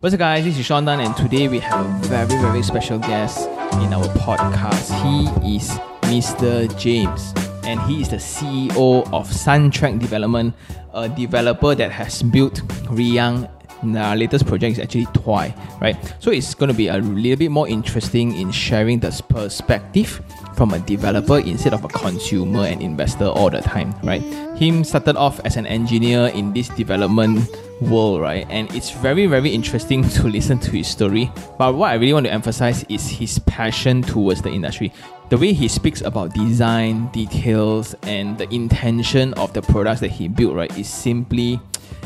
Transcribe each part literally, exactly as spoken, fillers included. What's up guys, this is Sean Dunn and today we have a very very special guest in our podcast. He is Mister James and he is the C E O of Suntrack Development, a developer that has built Riyang. Our latest project is actually Tuai, right? So it's going to be a little bit more interesting in sharing the perspective from a developer instead of a consumer and investor all the time, right? Him started off as an engineer in this development world, right? And it's very, very interesting to listen to his story. But what I really want to emphasize is his passion towards the industry. The way he speaks about design, details, and the intention of the products that he built, right, is simply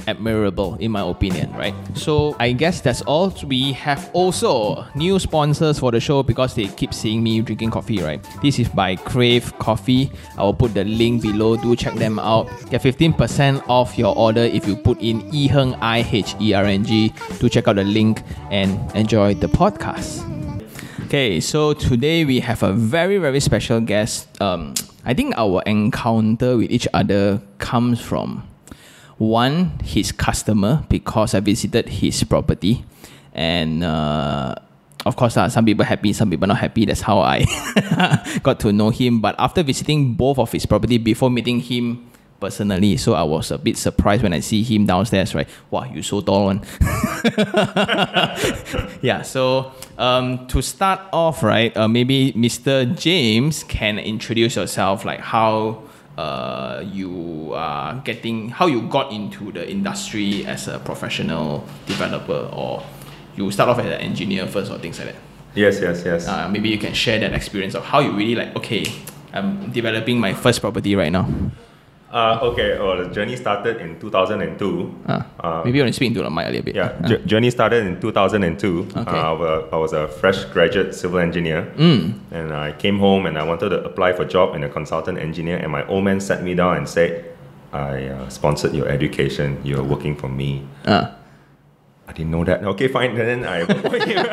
admirable in my opinion, right? So I guess that's all. We have also new sponsors for the show because they keep seeing me drinking coffee, right? This is by Krave Koffee. I will put the link below. Do check them out. Get fifteen percent off your order if you put in IHERNG, I H E R N G. Do check out the link and enjoy the podcast. Okay, so today we have a very, very special guest. Um, I think our encounter with each other comes from one, his customer, because I visited his property. And uh, of course, uh, some people happy, some people not happy. That's how I got to know him. But after visiting both of his property before meeting him personally, so I was a bit surprised when I see him downstairs, right? Wow, you so tall one. Yeah, so um, to start off, right, uh, maybe Mister James can introduce yourself, like how... Uh, you are getting how you got into the industry as a professional developer, or you start off as an engineer first or things like that. Yes, yes, yes. Uh, maybe you can share that experience of how you really like, okay, I'm developing my first property right now. Uh, okay, well, the journey started in two thousand two. Uh, uh, maybe you want to speak into the mic a little bit. Yeah, uh. journey started in two thousand two. Okay. Uh, I was a fresh graduate civil engineer. Mm. And I came home and I wanted to apply for a job in a consultant engineer. And my old man sat me down and said, I uh, sponsored your education. You're working for me. Uh. I didn't know that. Okay, fine. And then I worked for him.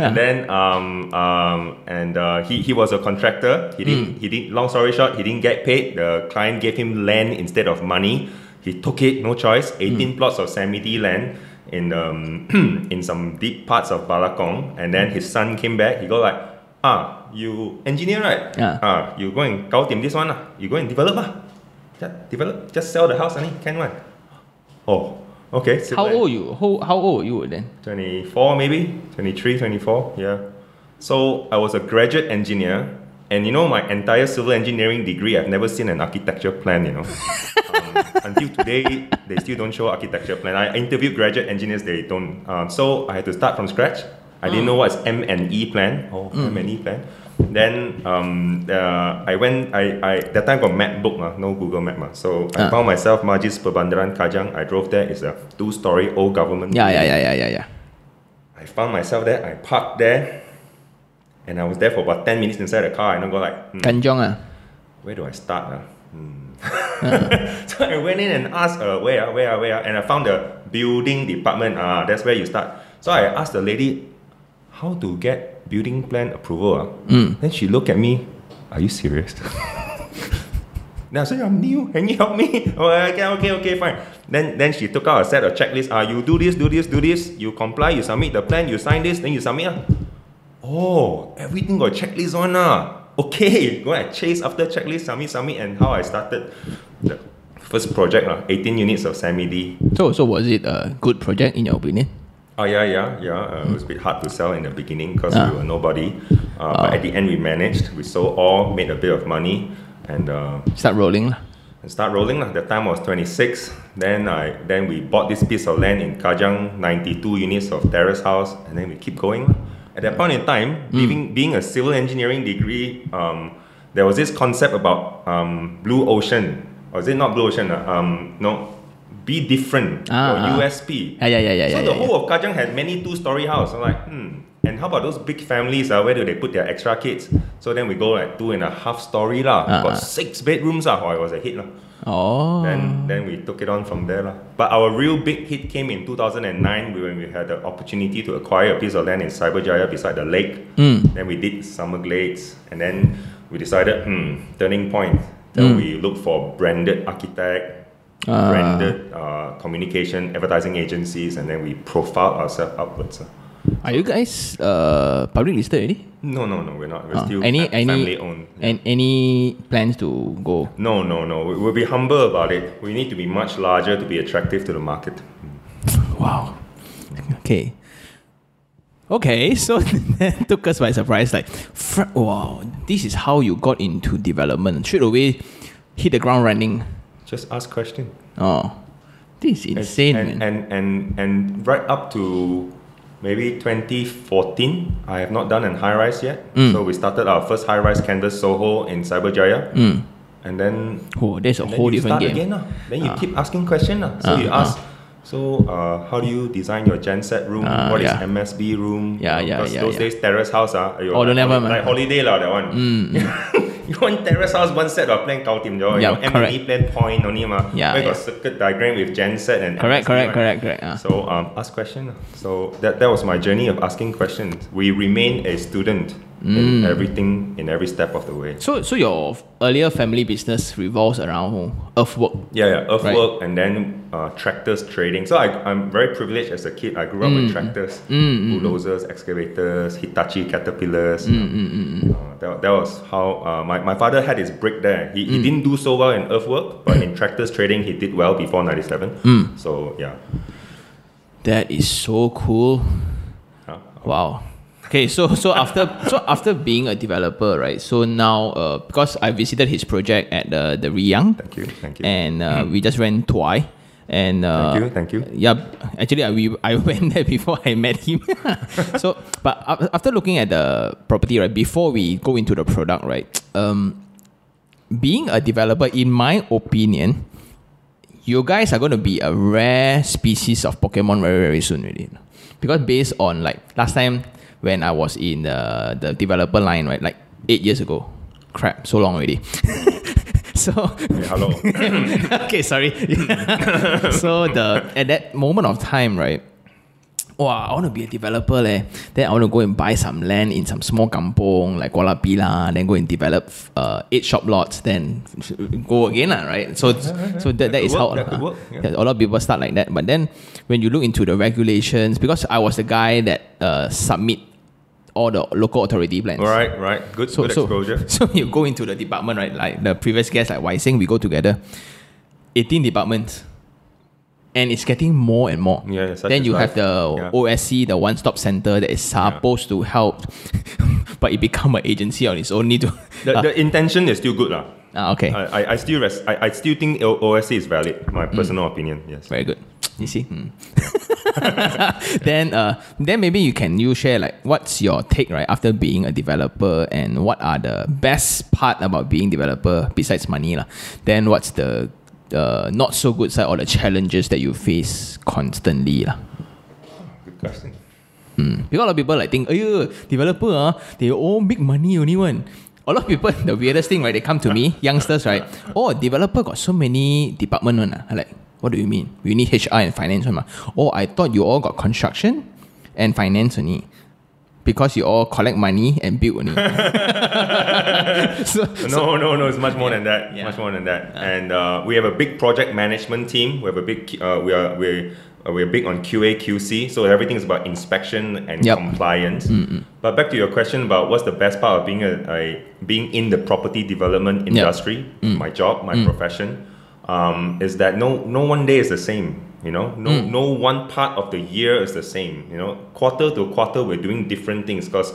And then um, um, and uh, he he was a contractor. He didn't mm. he didn't. Long story short, he didn't get paid. The client gave him land instead of money. He took it, no choice. Eighteen mm. plots of Samiti land in um in some deep parts of Balakong. And then his son came back. He go like, ah, you engineer, right? Yeah. Ah, you go and gao tim this one lah. You go and develop lah. Just develop. Just sell the house, I mean, can one. Oh. Okay. So how old you? How, how old you then? twenty-four maybe? twenty-three, twenty-four, yeah. So I was a graduate engineer and you know my entire civil engineering degree, I've never seen an architecture plan, you know. um, until today, they still don't show architecture plan. I interviewed graduate engineers, they don't. Um, so I had to start from scratch. I didn't mm. know what's M and E plan. Oh, mm. M and E plan. Then um, uh, I went, I, I that time got map book, uh, no Google Map. Uh, so I uh. found myself Majis Perbandaran Kajang. I drove there. It's a two-story old government. Yeah, yeah, yeah, yeah, yeah, yeah. I found myself there. I parked there. And I was there for about ten minutes inside the car. And I go like, hmm, Kanjong, uh. where do I start? Uh? Hmm. uh. So I went in and asked, uh, where, where, where? And I found the building department. Uh, that's where you start. So I asked the lady, how to get building plan approval. Uh? Mm. Then she looked at me, are you serious? Now I said, I'm new, can you help me? Oh, okay, okay, okay, fine. Then then she took out a set of checklists. Ah, uh, you do this, do this, do this. You comply, you submit the plan, you sign this, then you submit. Uh. Oh, everything got checklist on. Uh. Okay, go and chase after checklist, submit, submit, and how I started the first project, uh, eighteen units of Samidi. So, so was it a good project in your opinion? Oh yeah, yeah, yeah. Uh, mm. It was a bit hard to sell in the beginning because uh. we were nobody. Uh, uh. But at the end, we managed. We sold all, made a bit of money, and uh, start rolling. And start rolling. At that time I was twenty-six. Then I then we bought this piece of land in Kajang, ninety-two units of terrace house, and then we keep going. At that point in time, mm. being being a civil engineering degree, um, there was this concept about um, blue ocean. Or is it not blue ocean? Uh, um, no. Be different, ah, or U S P. Ah, yeah, yeah, yeah, so yeah, the yeah, whole yeah. of Kajang had many two-story houses. I'm like, hmm, and how about those big families? Uh, where do they put their extra kids? So then we go like two and a half story. lah. Ah, got ah. six bedrooms. Uh, oh, it was a hit. lah. Oh. Then then we took it on from there. lah. But our real big hit came in two thousand nine when we had the opportunity to acquire a piece of land in Cyberjaya beside the lake. Mm. Then we did Summer Glades. And then we decided, hmm, turning point. Then mm. we looked for branded architect. uh. branded uh, communication, advertising agencies, and then we profile ourselves upwards. Are you guys uh, public listed already? No, no, no, we're not. We're uh, still any, family any, owned. Yeah. And any plans to go? No, no, no. We, we'll be humble about it. We need to be much larger to be attractive to the market. Wow. Okay. Okay, so that took us by surprise. Like, wow, this is how you got into development. Straight away, hit the ground running. Just ask question. Oh, this is insane. And, and, and, and right up to maybe twenty fourteen, I have not done an high-rise yet. Mm. So we started our first high-rise, Canvas Soho in Cyberjaya. Mm. And then... Oh, there's a whole different game. Again, uh. Then you uh. keep asking questions. Uh. So uh. you ask... Uh. So, uh, how do you design your genset room? Uh, what yeah. is M S B room? Yeah, yeah, because yeah, those yeah. days, terrace house, uh, oh, don't like, ever, like holiday lah, that one. Mm. You want terrace house, one set of plan, kao tim jo, you know, M and E plan point only ma. Yeah, where yeah. got circuit diagram with genset and correct, M S B, correct, right? correct, correct. Uh. So, um, ask question. So that that was my journey of asking questions. We remain a student mm. in everything, in every step of the way. So, so your earlier family business revolves around earthwork. Yeah, yeah, earthwork, right? And then. Uh, tractors trading. So I, I'm very privileged as a kid. I grew up mm. with tractors, mm, bulldozers, mm. excavators, Hitachi caterpillars. Mm, you know. mm, mm, uh, that, that was how uh, my, my father had his break there. He, mm. he didn't do so well in earthwork, but in tractors trading, he did well before ninety-seven. Mm. So yeah. That is so cool. Huh? Oh. Wow. Okay, so so after so after being a developer, right? So now, uh, because I visited his project at uh, the Riyang. Thank you, thank you. And uh, mm. we just ran Tuai. And uh, thank you, thank you. Yeah, actually, I we I went there before I met him. So, but after looking at the property, right, before we go into the product, right, um, being a developer, in my opinion, you guys are going to be a rare species of Pokemon very very soon, really, because based on like last time when I was in the the developer line, right, like eight years ago, crap, so long already. So yeah, hello. Okay, sorry. So the at that moment of time, right? Wow, I want to be a developer leh. Then I want to go and buy some land in some small kampong like Kuala Pila. Then go and develop uh, eight shop lots. Then go again lah, right? So so that, that is how that uh, yeah. a lot of people start like that. But then when you look into the regulations, because I was the guy that uh, submit all the local authority plans. Right, right. Good, so, good so, exposure. So you go into the department, right? Like the previous guest, like Wai Sing, we go together. eighteen departments. And it's getting more and more. Yeah, then you life. Have the yeah. O S C, the one-stop center that is supposed yeah. to help, but it become an agency on its own. Need to the, uh, the intention is still good. Uh. Ah, okay. I, I, I, still res- I, I still think O S C is valid, my mm. personal opinion. Yes. Very good. You see? Mm. Then uh, then maybe you can you share like what's your take, right, after being a developer, and what are the best part about being developer besides money lah? Then what's the uh, not so good side or the challenges that you face constantly lah? Good question. Mm. Because a lot of people like think, oh, developer, uh, they all make money only one. A lot of people, the weirdest thing, right, they come to me, youngsters, right, oh, developer got so many department one. I like, what do you mean? We need H R and finance. Oh, I thought you all got construction and finance only. Because you all collect money and build only. so, no, so, no, no. It's much more yeah, than that. Yeah. Much more than that. Uh, and uh, we have a big project management team. We have a big, uh, we are, we uh, we're big on Q A, Q C. So everything is about inspection and yep. compliance. Mm-hmm. But back to your question about what's the best part of being a, a being in the property development industry, yep. mm. my job, my mm. profession. Um, is that no no one day is the same, you know? No mm. no one part of the year is the same, you know? Quarter to quarter, we're doing different things, because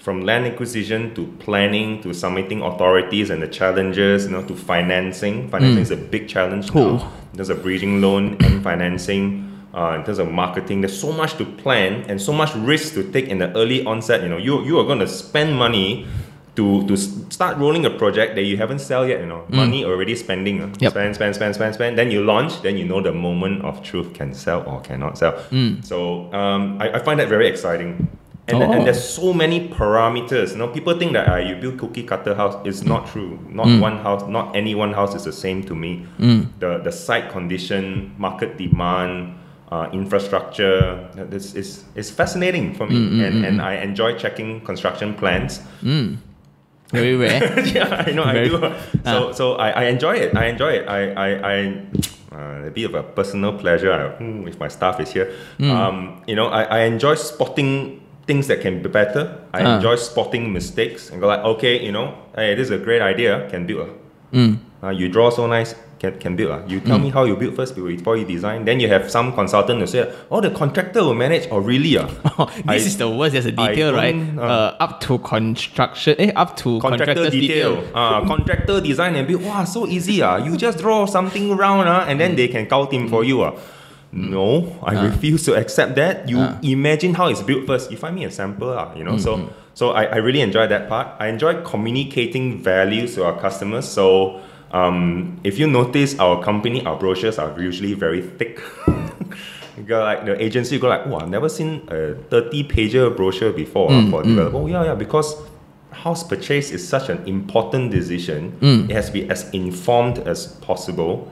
from land acquisition to planning to submitting authorities and the challenges, you know, to financing. Financing mm. is a big challenge cool. now. There's a bridging loan and financing. Uh, in terms of marketing, there's so much to plan and so much risk to take in the early onset. You know, you you are going to spend money To, to start rolling a project that you haven't sell yet, you know, mm. money already spending, uh, yep. spend, spend, spend, spend, spend. Then you launch, then you know the moment of truth, can sell or cannot sell. Mm. So um, I, I find that very exciting. And, oh. th- and there's so many parameters. You know, people think that uh, you build cookie cutter house. It's not true. Not mm. one house, not any one house is the same to me. Mm. The the site condition, market demand, uh, infrastructure. This is it's fascinating for me, mm, and mm, and mm. I enjoy checking construction plans. Mm. Very rare. Yeah, I know, very, I do. So, uh, so I, I enjoy it. I enjoy it. I, I, I uh, a bit of a personal pleasure I, mm, if my staff is here. Mm. Um, you know, I, I enjoy spotting things that can be better. I uh. enjoy spotting mistakes and go like, okay, you know, hey, this is a great idea, can build. Uh. Mm. Uh, you draw so nice, can, can build. Uh. You tell mm. me how you build first before you design. Then you have some consultant who say, oh, the contractor will manage. Oh, really? Uh? this I, is the worst. There's a detail, right? Uh, uh, up to construction, eh, up to contractor detail. detail. Uh, contractor design and build. Wow, so easy. Uh. You just draw something round uh, and then they can count in for you. Uh. No, I uh. refuse to accept that. You uh. imagine how it's built first. You find me a sample, uh, you know. Mm-hmm. So, so I, I really enjoy that part. I enjoy communicating values to our customers. So, um, if you notice, our company, our brochures are usually very thick. You go like the agency, you go like, oh, I've never seen a thirty-pager brochure before. Mm-hmm. uh, for mm-hmm. Oh yeah, yeah, because house purchase is such an important decision. Mm. It has to be as informed as possible.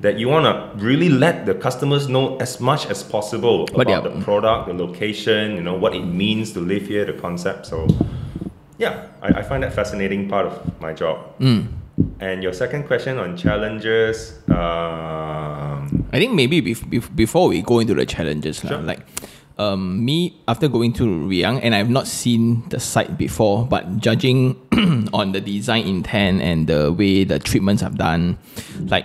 That you want to really let the customers know as much as possible about but yeah. the product, the location, you know, what it means to live here, the concept. So, yeah, I, I find that fascinating part of my job. Mm. And your second question on challenges, um, I think maybe bef- bef- before we go into the challenges, sure. la, like um, me after going to Riyang, and I've not seen the site before, but judging on the design intent and the way the treatments are done, like.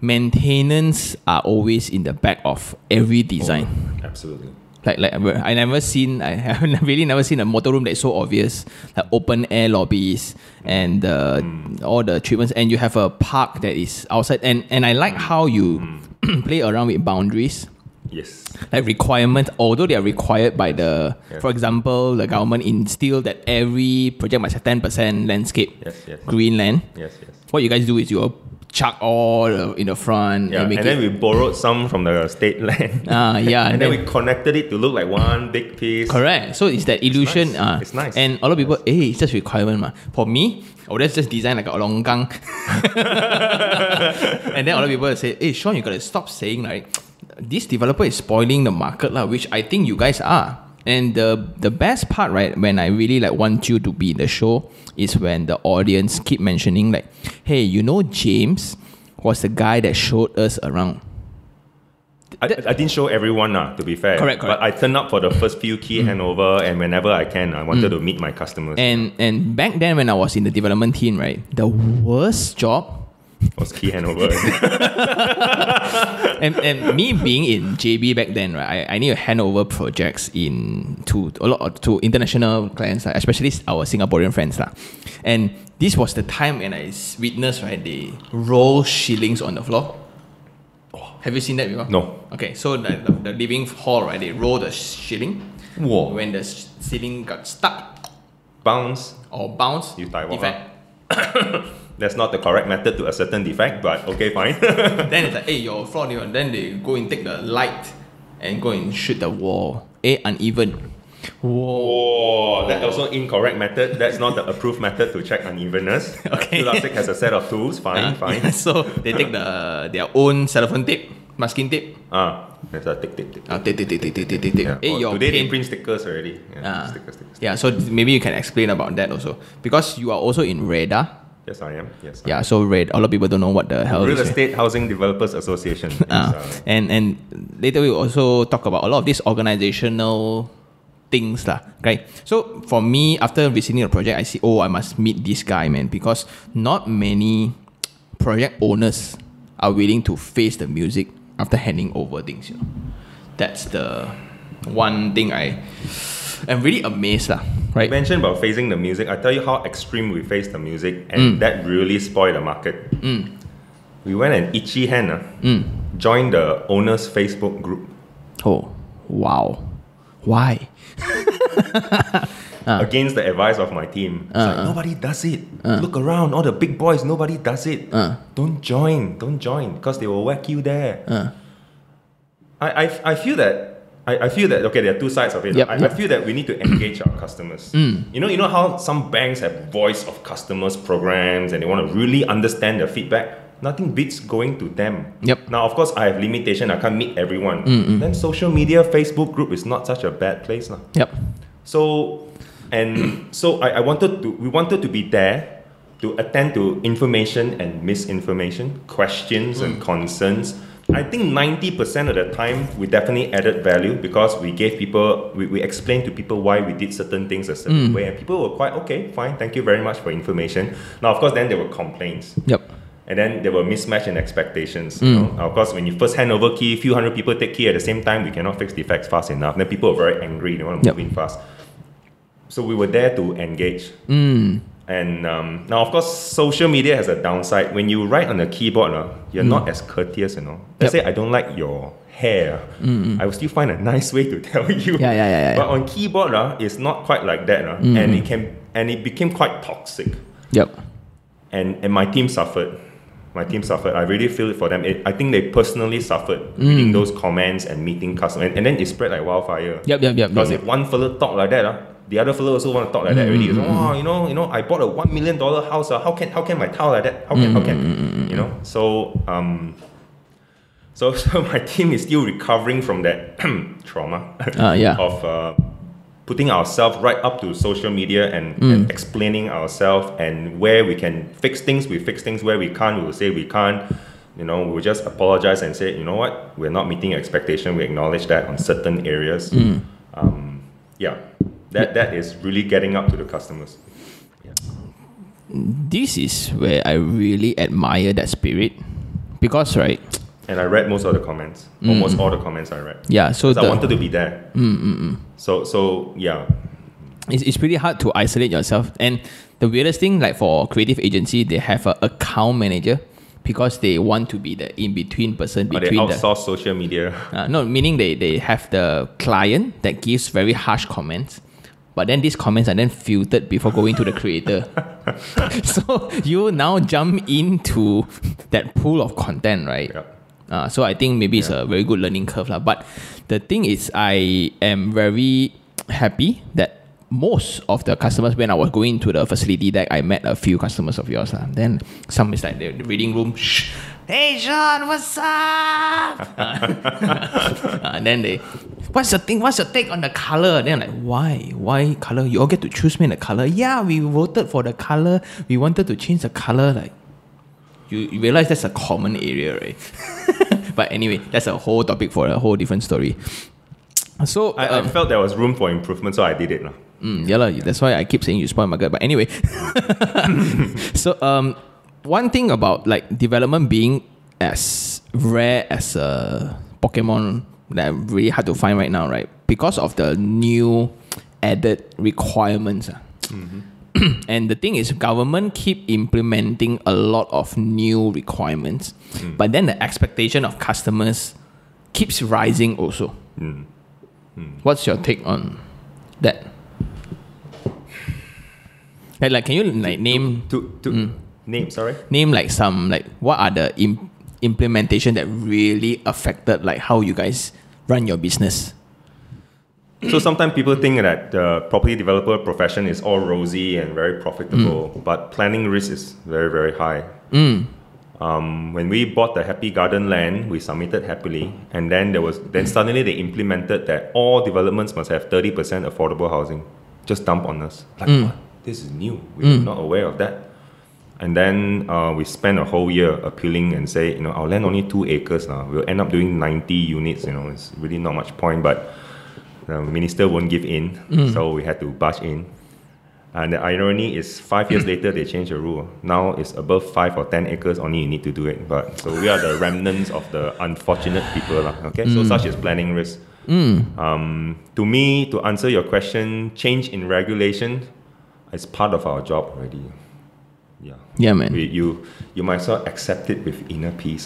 Maintenance are always in the back of every design. Oh, absolutely. Like, like I never seen, I haven't really never seen a motor room that's so obvious, like open air lobbies and uh, mm. all the treatments. And you have a park that is outside. And, and I like mm. how you mm. play around with boundaries. Yes. Like requirements, although they are required by the, yes. for example, the government instilled that every project must have ten percent landscape, yes, yes. green land. Yes, yes. What you guys do is you chuck all the, in the front. Yeah, and, make and then it. we borrowed some from the state land. Ah, yeah. and, and then, then we connected it to look like one big piece. Correct. So it's that illusion. It's nice. Uh, it's nice. And a lot of people, nice. hey, it's just requirement. Ma. For me, I would just design like a longgang. And then a lot of people say, hey, Sean, you got to stop saying like, this developer is spoiling the market, lah, which I think you guys are. And the the best part, right, when I really like want you to be in the show is when the audience keep mentioning like, hey, you know, James was the guy that showed us around. I, I didn't show everyone, uh, to be fair. Correct, correct. But I turned up for the first few key handover, and whenever I can, I wanted mm. to meet my customers. And and back then when I was in the development team, right, the worst job was key handover. and, and me being in J B back then, right, I, I need to hand over projects in to a lot to international clients, like, especially our Singaporean friends, lah. And this was the time when I witnessed, right, they roll shillings on the floor. Oh. Have you seen that before? No. Okay, so the, the, the living hall, right, they roll the shilling. Whoa. When the shilling got stuck, bounce or bounce, you die off. That's not the correct method to ascertain defect, but okay, fine. Then it's like, hey, your floor, then they go and take the light and go and shoot the wall. Eh, uneven. Whoa. Whoa. That's also incorrect method. That's not the approved method to check unevenness. Okay. Elastic has a set of tools. Fine, uh, fine. So they take the their own cellophane tape, masking tape. Ah, that's a tick, tick, tick. Ah, tick, tick, tick, tick, tick, tick, tick. Yeah. Eh, your today paint. They print stickers already. Yeah, uh, stickers, stickers, stickers. Yeah, so maybe you can explain about that also. Because you are also in REHDA. Yes, I am. Yes. I yeah, am. So REHDA. A lot of people don't know what the hell. Real Estate Housing Developers Association. uh, is, uh, and and later we also talk about a lot of these organizational things, lah. Okay. So for me, after visiting a project, I see, oh, I must meet this guy, man, because not many project owners are willing to face the music after handing over things. You know, that's the one thing I. I'm really amazed, lah. Right? You mentioned about phasing the music. I tell you how extreme we phased the music, and mm. that really spoiled the market. Mm. We went and itchy hand, uh, mm. joined the owner's Facebook group. Oh, wow. Why? uh. Against the advice of my team. Uh, like, nobody does it. Uh. Look around, all the big boys, nobody does it. Uh. Don't join, don't join, because they will whack you there. Uh. I, I, I feel that I feel that, okay, there are two sides of it. Yep, I, yep. I feel that we need to engage our customers. Mm. You know you know how some banks have voice of customers programs and they want to really understand their feedback? Nothing beats going to them. Yep. Now, of course, I have limitation. I can't meet everyone. Mm-hmm. Then social media, Facebook group is not such a bad place. Nah. Yep. So, and so I, I wanted to, we wanted to be there, to attend to information and misinformation, questions mm. and concerns. I think ninety percent of the time we definitely added value because we gave people, we, we explained to people why we did certain things a certain mm. way, and people were quite, okay, fine, thank you very much for information. Now, of course, then there were complaints. Yep. And then there were mismatch in expectations. Mm. You know? Of course, when you first hand over key, a few hundred people take key at the same time, we cannot fix defects fast enough. Then people are very angry, they want to yep. move in fast. So we were there to engage. Mm. And um, now, of course, social media has a downside. When you write on the keyboard, uh, you're mm. not as courteous, you know. Let's yep. say I don't like your hair. Mm-hmm. I will still find a nice way to tell you. Yeah, yeah, yeah. yeah. But on keyboard, uh, it's not quite like that. Uh, mm-hmm. And it can, and it became quite toxic. Yep. And, and my team suffered. My team suffered. I really feel it for them. It, I think they personally suffered mm. reading those comments and meeting customers. And, and then it spread like wildfire. Yep, yep, yep. Because yep, if yep. one fella talk like that, uh, the other fellow also want to talk like mm-hmm. that already. It's like, oh, you know, you know, I bought a one million dollar house. Uh, how can how can my town like that? How can mm-hmm. how can you know? So um, so so my team is still recovering from that trauma uh, yeah. of uh, putting ourselves right up to social media and, mm. and explaining ourselves, and where we can fix things, we fix things. Where we can't, we will say we can't. You know, we will just apologize and say, you know what, we're not meeting your expectation. We acknowledge that on certain areas. Mm. Um, yeah. That that is really getting up to the customers. Yeah. This is where I really admire that spirit, because right. And I read most of the comments, mm. almost all the comments I read. Yeah, so the, I wanted to be there. Mm, mm, mm. So so yeah, it's it's pretty hard to isolate yourself. And the weirdest thing, like for creative agency, they have an account manager. Because they want to be the in-between person between oh, they outsource the, social media. Uh, no, meaning they, they have the client that gives very harsh comments, but then these comments are then filtered before going to the creator. So you now jump into that pool of content, right? Yeah. Uh, so I think maybe yeah. it's a very good learning curve. La. But the thing is, I am very happy that most of the customers, when I was going to the facility deck, I met a few customers of yours. Uh, then some is like the reading room, shh, hey Sean, what's up? uh, and then they, what's your thing? What's your take on the color? Then I'm like, why? Why color? You all get to choose me the color. Yeah, we voted for the color. We wanted to change the color. Like, you, you realize that's a common area, right? But anyway, that's a whole topic for a whole different story. So I, um, I felt there was room for improvement, so I did it. No? Mm, yeah, la, that's why I keep saying you spoil my gut. But anyway, so um, one thing about like development being as rare as a Pokemon that really hard to find right now, right? Because of the new added requirements. Uh. Mm-hmm. And the thing is, government keep implementing a lot of new requirements, mm. but then the expectation of customers keeps rising also. Mm. Mm. What's your take on that? Like, like, can you like name to, to, to mm, name? Sorry, name like some like what are the imp- implementation that really affected like how you guys run your business? So sometimes people think that the property developer profession is all rosy and very profitable, mm. but planning risk is very very high. Mm. Um, when we bought the Happy Garden land, we submitted happily, and then there was then suddenly they implemented that all developments must have thirty percent affordable housing. Just dump on us. Like mm. what? This is new. We mm. were not aware of that. And then uh, we spent a whole year appealing and say, you know, our land only two acres now. We'll end up doing ninety units. You know, it's really not much point. But the minister won't give in, mm. so we had to barge in. And the irony is, five years later they changed the rule. Now it's above five or ten acres only you need to do it. But so we are the remnants of the unfortunate people, lah. Okay, mm. so such is planning risk. Mm. Um, to me, to answer your question, change in regulation. It's part of our job already. Yeah. Yeah, man. We, you you might as well accept it with inner peace.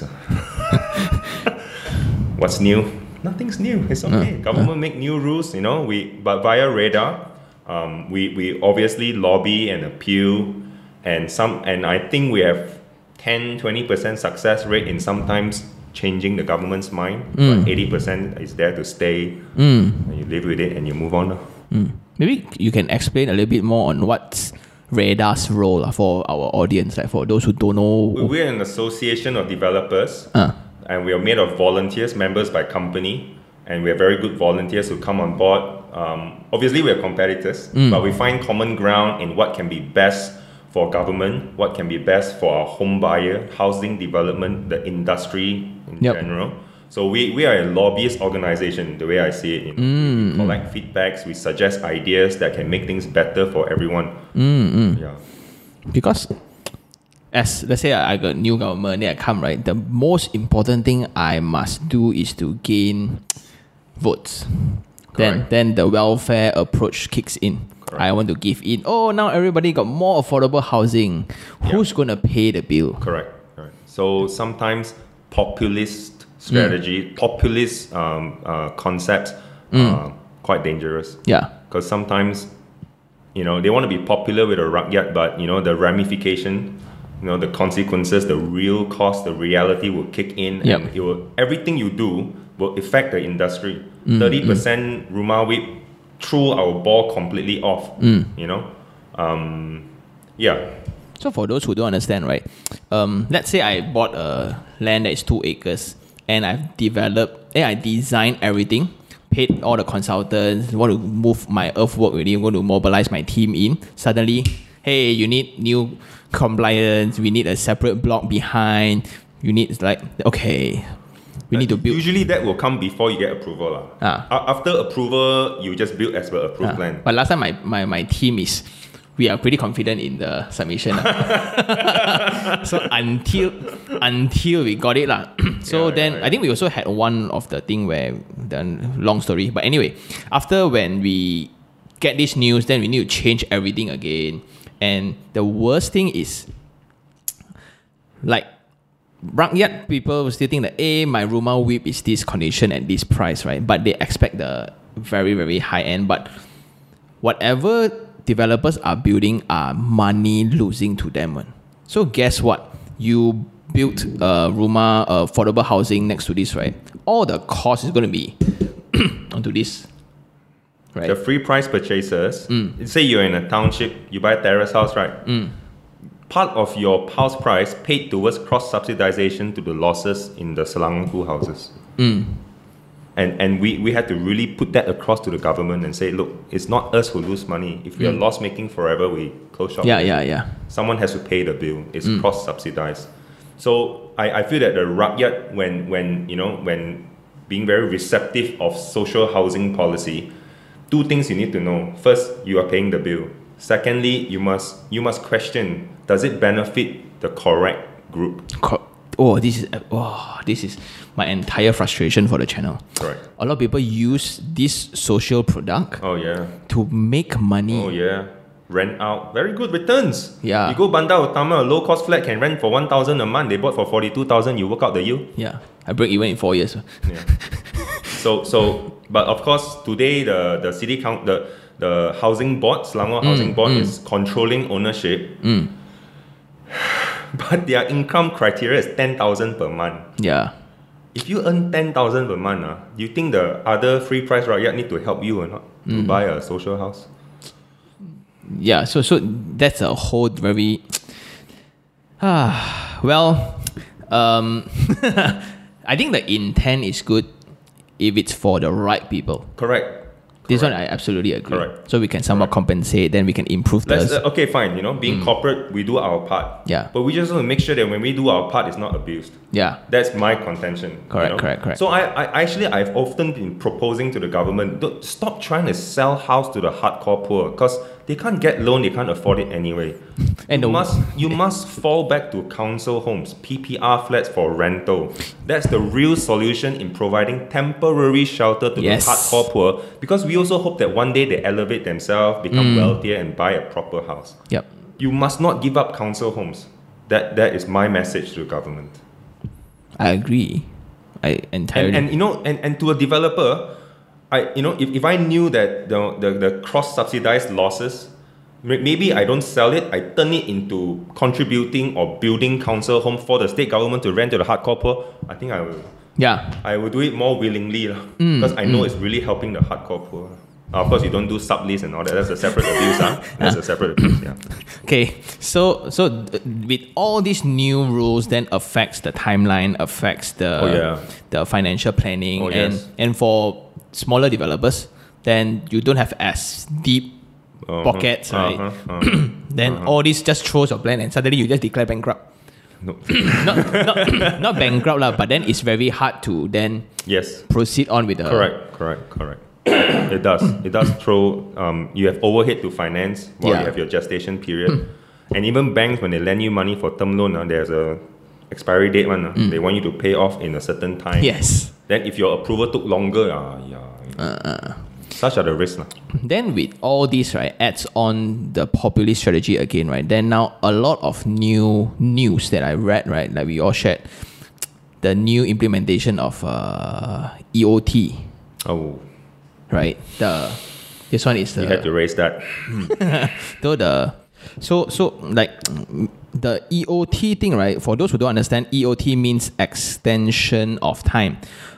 What's new? Nothing's new. It's okay. Uh, Government uh. make new rules, you know. We but via REHDA, um, we we obviously lobby and appeal, and some and I think we have ten to twenty percent success rate in sometimes changing the government's mind. Mm. But eighty percent is there to stay. Mm. And you live with it and you move on. Mm. Maybe you can explain a little bit more on what's REHDA's role for our audience, like for those who don't know. We're an association of developers, uh. and we are made of volunteers, members by company, and we are very good volunteers who come on board. Um, obviously, we are competitors, mm. but we find common ground in what can be best for government, what can be best for our home buyer, housing development, the industry in yep. general. So we, we are a lobbyist organization, the way I see it. You know, mm, we collect mm. feedbacks, we suggest ideas that can make things better for everyone. Mm, mm. Yeah. Because as let's say I got new government, then I come, right? The most important thing I must do is to gain votes. Correct. Then then the welfare approach kicks in. Correct. I want to give in. Oh, now everybody got more affordable housing. Who's yeah. going to pay the bill? Correct. Correct. So sometimes populist strategy, mm. populist um, uh, concepts mm. are quite dangerous. Yeah. Because sometimes, you know, they want to be popular with a rakyat, but, you know, the ramification, you know, the consequences, the real cost, the reality will kick in. Yep. And it will, everything you do will affect the industry. Mm, thirty percent mm. RUMAHWIP threw our ball completely off, mm. you know. Um, yeah. So for those who don't understand, right, um, let's say I bought a land that is two acres. And I've developed, and I designed everything, paid all the consultants, want to move my earthwork really, want to mobilize my team in. Suddenly, hey, you need new compliance, we need a separate block behind, you need like, okay, we uh, need to build. Usually that will come before you get approval. La. Ah. After approval, you just build as per approved ah. plan. But last time my, my, my team is, we are pretty confident in the submission. So until until we got it. La. So yeah, then yeah, yeah. I think we also had one of the thing where, then long story. But anyway, after when we get this news, then we need to change everything again. And the worst thing is, like, rakyat people will still think that, hey, my RUMAHWIP is this condition at this price, right? But they expect the very, very high end. But whatever developers are building are money losing to them. So guess what? You built uh, Ruma uh, affordable housing next to this, right? All the cost is going to be onto this, right? The free price purchasers, mm. say you're in a township, you buy a terrace house, right? Mm. Part of your house price paid towards cross-subsidization to the losses in the Selangor houses. Mm. And and we, we had to really put that across to the government and say, look, it's not us who lose money. If we mm. are loss-making forever, we close shop. Yeah, yeah, yeah. Someone has to pay the bill. It's mm. cross-subsidized. So I, I feel that the rakyat, when, when, you know, when being very receptive of social housing policy, two things you need to know. First, you are paying the bill. Secondly, you must you must question, does it benefit the correct group? Co- Oh, this is oh, this is my entire frustration for the channel. Right. A lot of people use this social product. Oh yeah. To make money. Oh yeah. Rent out, very good returns. Yeah. You go Bandar Utama, a low cost flat can rent for one thousand a month. They bought for forty two thousand. You work out the yield. Yeah. I break even in four years. Yeah. so so, but of course today the the city count the the housing board, Selangor mm, Housing Board mm. is controlling ownership. Mm. But their income criteria is ten thousand per month. Yeah. If you earn ten thousand per month, uh, do you think the other free price rakyat need to help you or not to mm. buy a social house? Yeah, so so that's a whole very... Ah, well, um, I think the intent is good if it's for the right people. Correct. This Correct. One I absolutely agree. Correct. So we can somewhat Correct. Compensate, then we can improve the uh, okay, fine, you know, being mm. corporate, we do our part. Yeah. But we just want to make sure that when we do our part, it's not abused. Yeah. That's my contention. Correct, you know? correct, correct. So I, I actually I've often been proposing to the government, don't, stop trying to sell house to the hardcore poor, because they can't get loan, they can't afford it anyway. And you the, must you must fall back to council homes, P P R flats for rental. That's the real solution in providing temporary shelter to yes. the hardcore poor, because we also hope that one day they elevate themselves, become mm. wealthier and buy a proper house. Yep. You must not give up council homes. That that is my message to the government. I agree. I entirely and, and you know and, and to a developer, I, you know, if, if I knew that the the, the cross-subsidized losses, maybe I don't sell it, I turn it into contributing or building council home for the state government to rent to the hardcore poor, I think I will. Yeah. I will do it more willingly mm, because I know mm. it's really helping the hardcore poor. Uh, of course, you don't do sublease and all that. That's a separate abuse. Huh? That's a separate abuse, yeah. Okay. So, so th- with all these new rules, then affects the timeline, affects the, oh, yeah. the financial planning. Oh, yes. and, and for... smaller developers, then you don't have as deep uh-huh. pockets, right? Uh-huh. Uh-huh. Then uh-huh. all this just throws your plan, and suddenly you just declare bankrupt. No. not, not, not bankrupt lah, but then it's very hard to then yes. proceed on with the correct, correct, correct. It does. It does throw. Um, you have overhead to finance while yeah. you have your gestation period, and even banks when they lend you money for term loan, uh, there's a expiry date one. Uh, mm. They want you to pay off in a certain time. Yes. Then if your approval took longer, uh, yeah. Uh, uh. Such are the risks. Nah. Then with all this, right, adds on the populist strategy again, right? Then now a lot of new news that I read, right, like we all shared, the new implementation of uh, E O T. Oh. Right? The this one is the... You had to raise that. so, the, so, so like the E O T thing, right, for those who don't understand, E O T means extension of time.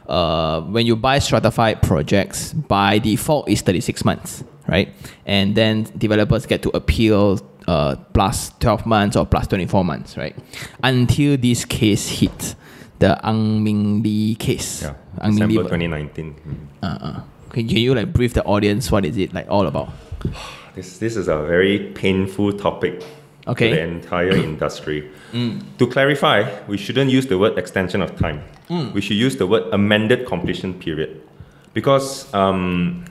Uh, when you buy stratified projects, by default is thirty-six months, right? And then developers get to appeal uh, plus twelve months or plus twenty-four months, right? Until this case hit, the Ang Ming Lee case. Yeah, Ang Ming Lee, twenty nineteen. Uh, uh. Can you like brief the audience what is it like all about? This this is a very painful topic. Okay. For the entire industry. Mm. To clarify, we shouldn't use the word extension of time. Mm. We should use the word amended completion period. Because, um,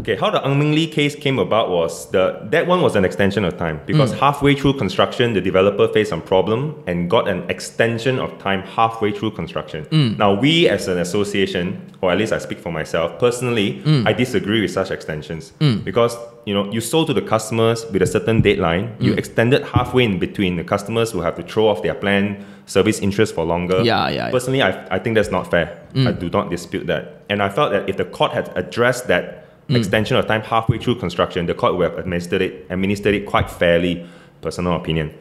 okay, how the Ang Ming Lee case came about was, the that one was an extension of time. Because mm. halfway through construction, the developer faced some problem and got an extension of time halfway through construction. Mm. Now, we as an association, or at least I speak for myself, personally, mm. I disagree with such extensions. Mm. Because you know, you sold to the customers with a certain deadline. Mm. You extended halfway in between. The customers will have to throw off their plan, service interest for longer. Yeah, yeah. Personally, I, I think that's not fair. Mm. I do not dispute that. And I felt that if the court had addressed that mm. extension of time halfway through construction, the court would have administered it, administered it quite fairly, personal opinion.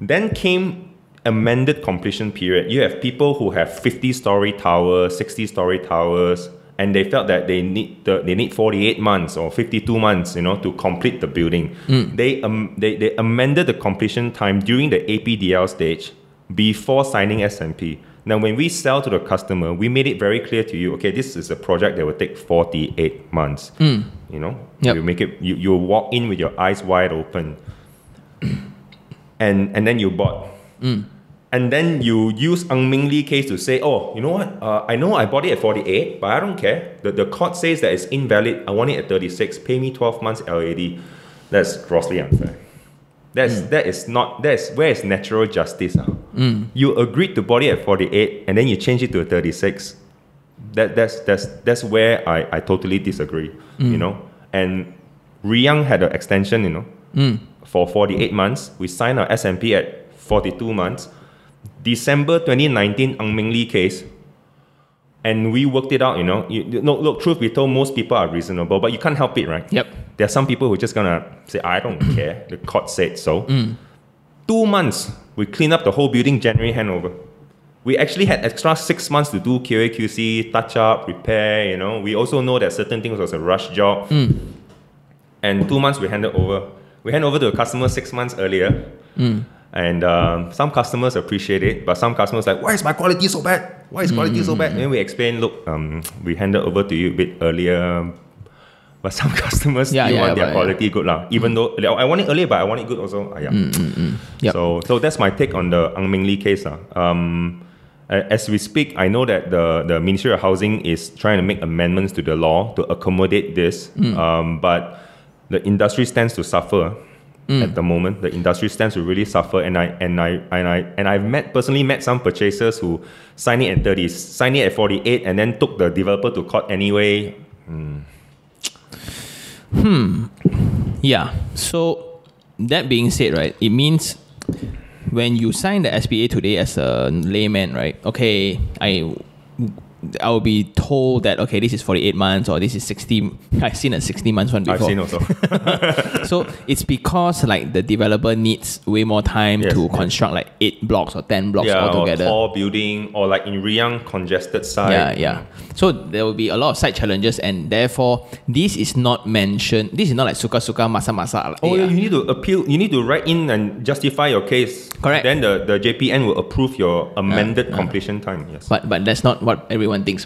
Then came amended completion period. You have people who have fifty-story towers, sixty-story towers, and they felt that they need the, they need forty-eight months or fifty-two months, you know, to complete the building. Mm. They um they, they amended the completion time during the A P D L stage before signing S and P. Now, when we sell to the customer, we made it very clear to you, okay, this is a project that will take forty-eight months. Mm. You know, yep. you make it. You you walk in with your eyes wide open, and and then you bought. Mm. And then you use Ang Ming Lee case to say, oh, you know what? Uh, I know I bought it at forty-eight, but I don't care. The, the court says that it's invalid. I want it at thirty-six. Pay me twelve months L A D. That's grossly unfair. That's mm. that is not that's where is natural justice. Huh? Mm. You agreed to bought it at forty-eight, and then you change it to a thirty-six. That that's that's that's where I, I totally disagree. Mm. You know, and Riyang had an extension. You know, mm. for forty-eight months, we signed our S and P at forty-two months. December twenty nineteen Ang Ming Lee case, and we worked it out, you know. You, no, look, truth be told, most people are reasonable, but you can't help it, right? Yep. There are some people who are just going to say, I don't care. The court said so. Mm. Two months, we cleaned up the whole building, January handover. We actually had extra six months to do Q A, Q C, touch up, repair, you know. We also know that certain things was a rush job. Mm. And two months we handed over. We hand over to a customer six months earlier. Mm. And um, some customers appreciate it, but some customers like, why is my quality so bad? Why is quality mm-hmm. so bad? And then we explain, look, um, we handed over to you a bit earlier, but some customers yeah, yeah, want yeah, their quality yeah. good lah. Even mm-hmm. though I want it earlier, but I want it good also. Ah, yeah. Mm-hmm. Yep. So, so that's my take on the Ang Ming Lee case lah. Um, as we speak, I know that the the Ministry of Housing is trying to make amendments to the law to accommodate this, mm. um, but the industry stands to suffer. Mm. At the moment, the industry stands to really suffer, and I and I and I and I've met personally met some purchasers who signed it at thirty, signed it at forty-eight, and then took the developer to court anyway. Mm. Hmm. Yeah. So that being said, right, it means when you sign the S P A today as a layman, right? Okay, I. I will be told that, okay, this is forty-eight months or this is sixty. I've seen a sixty months one before. I've seen also. So it's because like the developer needs way more time yes, to yes. construct like eight blocks or ten blocks yeah, altogether. Yeah, or tall building or like in Riyang congested site. Yeah, yeah. So there will be a lot of site challenges, and therefore this is not mentioned. This is not like suka-suka, masa-masa. Oh, yeah. You need to appeal. You need to write in and justify your case. Correct. Then the, the J P N will approve your amended uh, completion uh, time. Yes. But, but that's not what everyone everyone thinks.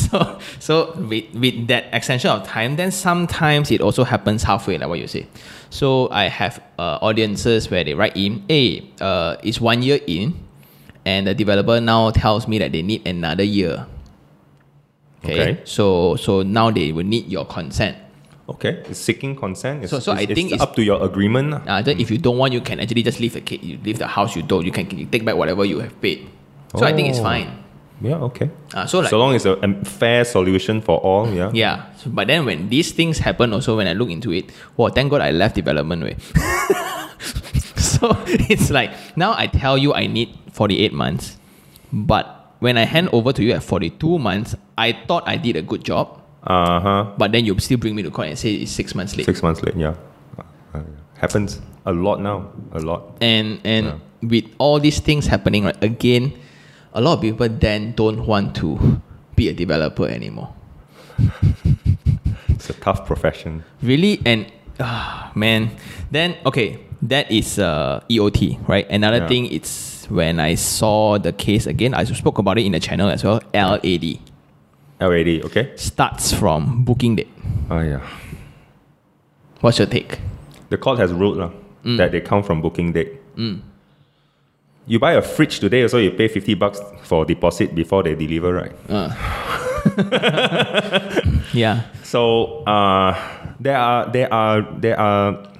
so so with, with that extension of time, then sometimes it also happens halfway, like what you say. So I have uh, audiences where they write in, hey, uh, it's one year in, and the developer now tells me that they need another year. Okay. okay. So so now they will need your consent. Okay, it's seeking consent. It's, so, so it's, I think it's up it's, to your agreement. Uh, then mm. If you don't want, you can actually just leave the kid, you leave the house. You don't. You can you take back whatever you have paid. So oh. I think it's fine. Yeah. Okay. Uh, so like, so long as a um, fair solution for all. Yeah. Yeah. So, but then when these things happen, also when I look into it, well, thank God I left development way. So it's like now I tell you I need forty-eight months, but when I hand over to you at forty-two months, I thought I did a good job. Uh huh. But then you still bring me to court and say it's six months late. Six months late, yeah. Uh, happens a lot now, a lot. And and yeah. with all these things happening, right? Again, a lot of people then don't want to be a developer anymore. It's a tough profession. Really, and ah uh, man, then okay, that is uh E O T, right? Another yeah. thing, it's when I saw the case again. I spoke about it in the channel as well. L A D. L A D, okay. Starts from booking date. Oh, yeah. What's your take? The court has ruled uh, mm. that they count from booking date. Mm. You buy a fridge today, so you pay fifty bucks for deposit before they deliver, right? Uh. Yeah. So uh, there are there are there are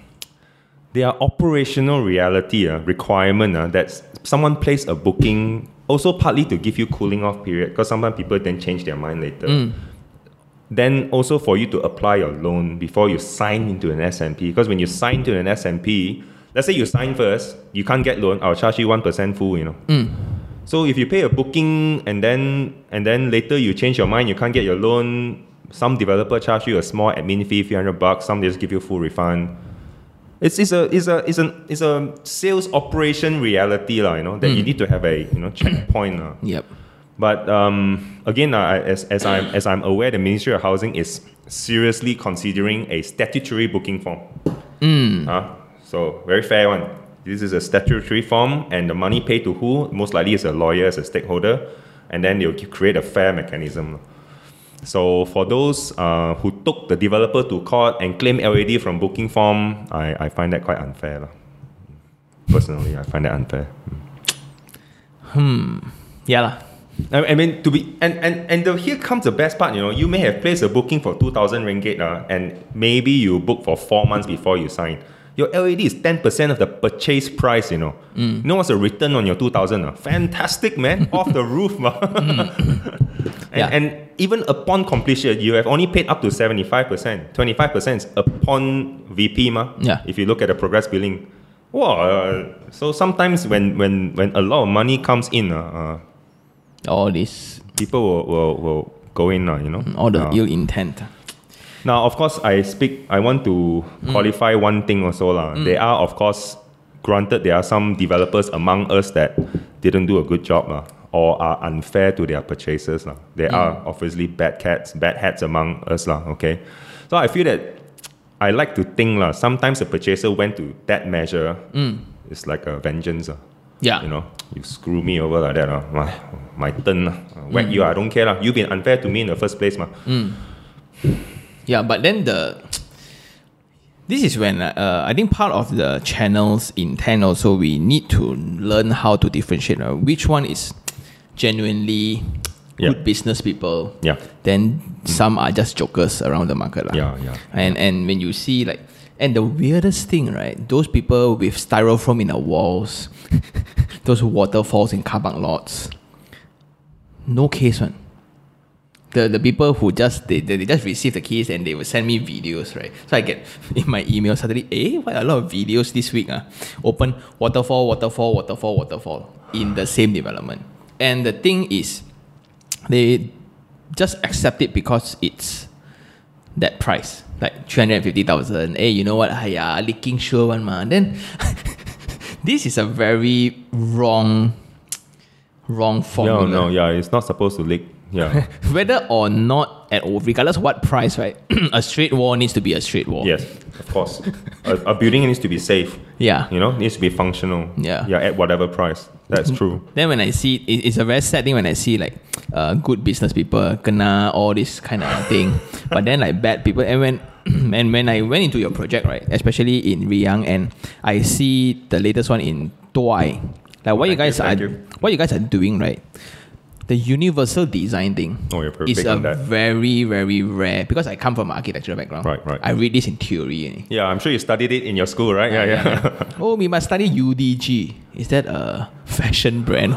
there are operational reality uh, requirement uh, that someone placed a booking. Also partly to give you cooling off period, because sometimes people then change their mind later. Mm. Then also for you to apply your loan before you sign into an S and P. Because when you sign to an S and P, let's say you sign first, you can't get loan, I'll charge you one percent full, you know. Mm. So if you pay a booking and then and then later you change your mind, you can't get your loan, some developer charge you a small admin fee, three hundred bucks, some just give you full refund. It's it's a it's a it's an it's a sales operation reality lah, you know, that mm. you need to have a you know checkpoint lah. Yep. But um, again, uh, as as I'm as I'm aware, the Ministry of Housing is seriously considering a statutory booking form. Mm. Uh, so very fair one. This is a statutory form, and the money paid to who? Most likely is a lawyer as a stakeholder, and then they'll create a fair mechanism. Lah. So for those uh, who took the developer to court and claimed L A D from booking form, I, I find that quite unfair. Personally, I find that unfair. Hmm. Yeah lah. I, I mean to be and and and the, here comes the best part. You know, you may have placed a booking for two thousand ringgit, uh, and maybe you book for four months before you sign. Your L A D is ten percent of the purchase price. You know, mm. you know what's the return on your two thousand? Uh? Fantastic, man! Off the roof, man. And, yeah. and even upon completion, you have only paid up to seventy-five percent. twenty-five percent is upon V P, ma. Yeah. If you look at the progress billing. Wow. Uh, so sometimes when, when, when a lot of money comes in, uh, all this people will, will, will go in, uh, you know. All the uh, ill intent. Now, of course, I speak, I want to qualify mm. one thing also. La. Mm. There are, of course, granted, there are some developers among us that didn't do a good job. La. Or are unfair to their purchasers. La. There mm. are obviously bad cats, bad hats among us. La, okay? So I feel that I like to think la, sometimes a purchaser went to that measure. Mm. It's like a vengeance. La. Yeah. You know, you screw me over like that. La. My, my turn. La. Whack mm. you. I don't care. La. You've been unfair to me in the first place. Ma. Mm. Yeah, but then the... This is when uh, I think part of the channel's intent also, we need to learn how to differentiate la, which one is... genuinely good yeah. business people. Yeah. Then some are just jokers around the market. La. Yeah, yeah. And and when you see like, and the weirdest thing, right? Those people with styrofoam in the walls, those waterfalls in car park lots. No case one. The the people who just they, they, they just receive the keys and they will send me videos, right? So I get in my email suddenly, eh, why a lot of videos this week? Uh? Open waterfall, waterfall, waterfall, waterfall in the same development. And the thing is, they just accept it because it's that price, like three hundred fifty thousand. Hey, you know what? Hiya, leaking sure one ma. Then this is a very wrong, wrong formula. No, no, yeah, it's not supposed to leak. Yeah, whether or not at all, regardless what price, right? A straight wall needs to be a straight wall. Yes. Of course. a, a building needs to be safe. Yeah. You know, needs to be functional. Yeah. Yeah, at whatever price. That's true. Then when I see, it, it's a very sad thing when I see like uh, good business people kena all this kind of thing. But then like bad people, and when and when I went into your project, right, especially in Riyang, and I see the latest one in Tuai, like what you guys are, what you guys are doing, right? The universal design thing oh, is a that. very, very rare, because I come from an architectural background. Right, right. I read this in theory. Yeah, I'm sure you studied it in your school, right? Yeah, yeah. yeah. yeah. Oh, we must study U D G. Is that a fashion brand?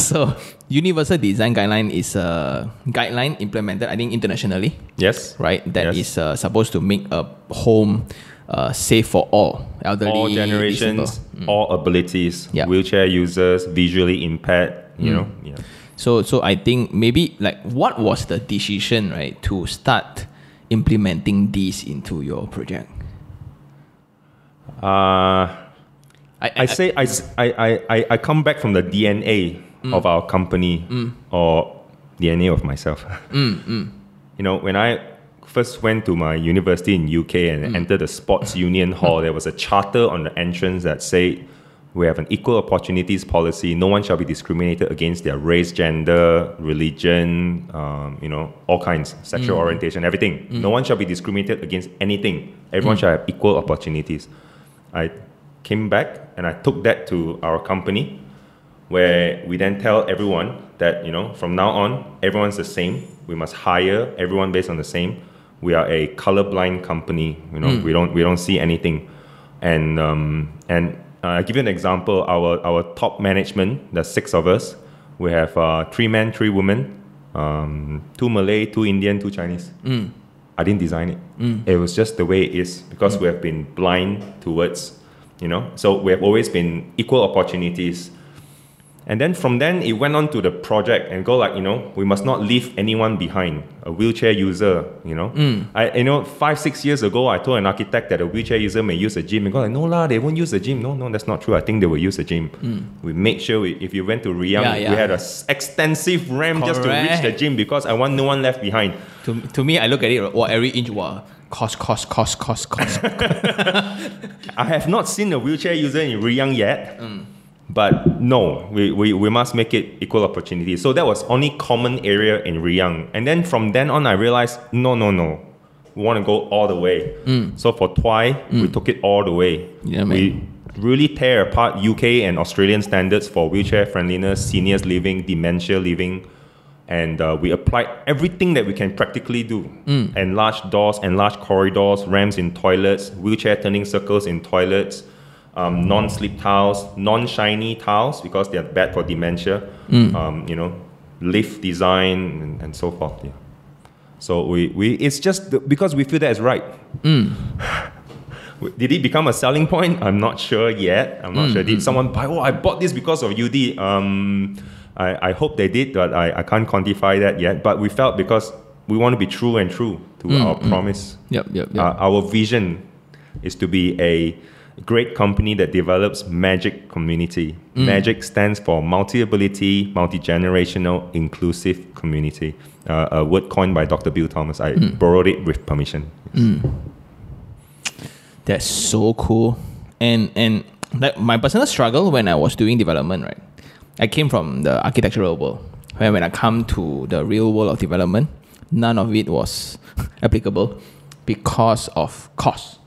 So, universal design guideline is a guideline implemented, I think, internationally. Yes. Right? That yes. is uh, supposed to make a home Uh, safe for all elderly, all generations, mm. all abilities, yeah. wheelchair users, visually impaired. You mm. know, yeah. So, so I think maybe like what was the decision, right, to start implementing these into your project? Uh, I, I, I say I, I, I, I come back from the D N A mm. of our company mm. or D N A of myself. Mm, mm. You know, when I first went to my university in U K and mm. entered the sports union hall, there was a charter on the entrance that said, we have an equal opportunities policy. No one shall be discriminated against their race, gender, religion, um, you know, all kinds, sexual mm. orientation, everything. Mm. No one shall be discriminated against anything. Everyone mm. shall have equal opportunities. I came back and I took that to our company, where we then tell everyone that, you know, from now on, everyone's the same. We must hire everyone based on the same. We are a colorblind company, you know. Mm. We don't we don't see anything, and um, and uh, I give you an example. Our our top management, the six of us, we have uh, three men, three women, um, two Malay, two Indian, two Chinese. Mm. I didn't design it. Mm. It was just the way it is because mm. we have been blind towards, you know. So we have always been equal opportunities. And then from then, it went on to the project and go like, you know, we must not leave anyone behind. A wheelchair user, you know. Mm. I, you know, five, six years ago, I told an architect that a wheelchair user may use a gym. And go like, no lah, they won't use the gym. No, no, that's not true. I think they will use the gym. Mm. We made sure we, if you went to Riyang, yeah, yeah. we had an extensive ramp Correct. just to reach the gym because I want no one left behind. To, to me, I look at it, well, every inch, wow. Cost, cost, cost, cost, cost. I have not seen a wheelchair user in Riyang yet. Mm. But no, we, we, we must make it equal opportunity. So that was only common area in Riyang. And then from then on, I realized, no, no, no. We want to go all the way. Mm. So for Tuai, mm. we took it all the way. Yeah, we really tear apart U K and Australian standards for wheelchair friendliness, seniors living, dementia living. And uh, we applied everything that we can practically do. Mm. Enlarged doors, enlarged corridors, ramps in toilets, wheelchair turning circles in toilets. Um, non-slip tiles, non-shiny tiles because they are bad for dementia. Mm. Um, you know, lift design and, and so forth. Yeah. So we, we it's just the, because we feel that is right. Mm. Did it become a selling point? I'm not sure yet. I'm not mm. sure. Did someone buy? Oh, I bought this because of U D. Um, I I hope they did, but I I can't quantify that yet. But we felt because we want to be true and true to mm. our mm. promise. Yep, yep. yep. Uh, our vision is to be a great company that develops MAGIC community. Mm. MAGIC stands for multi-ability, multi-generational, inclusive community. Uh, a word coined by Doctor Bill Thomas. I mm. borrowed it with permission. Yes. Mm. That's so cool. And and like my personal struggle when I was doing development, right? I came from the architectural world. When when I come to the real world of development, none of it was applicable because of cost.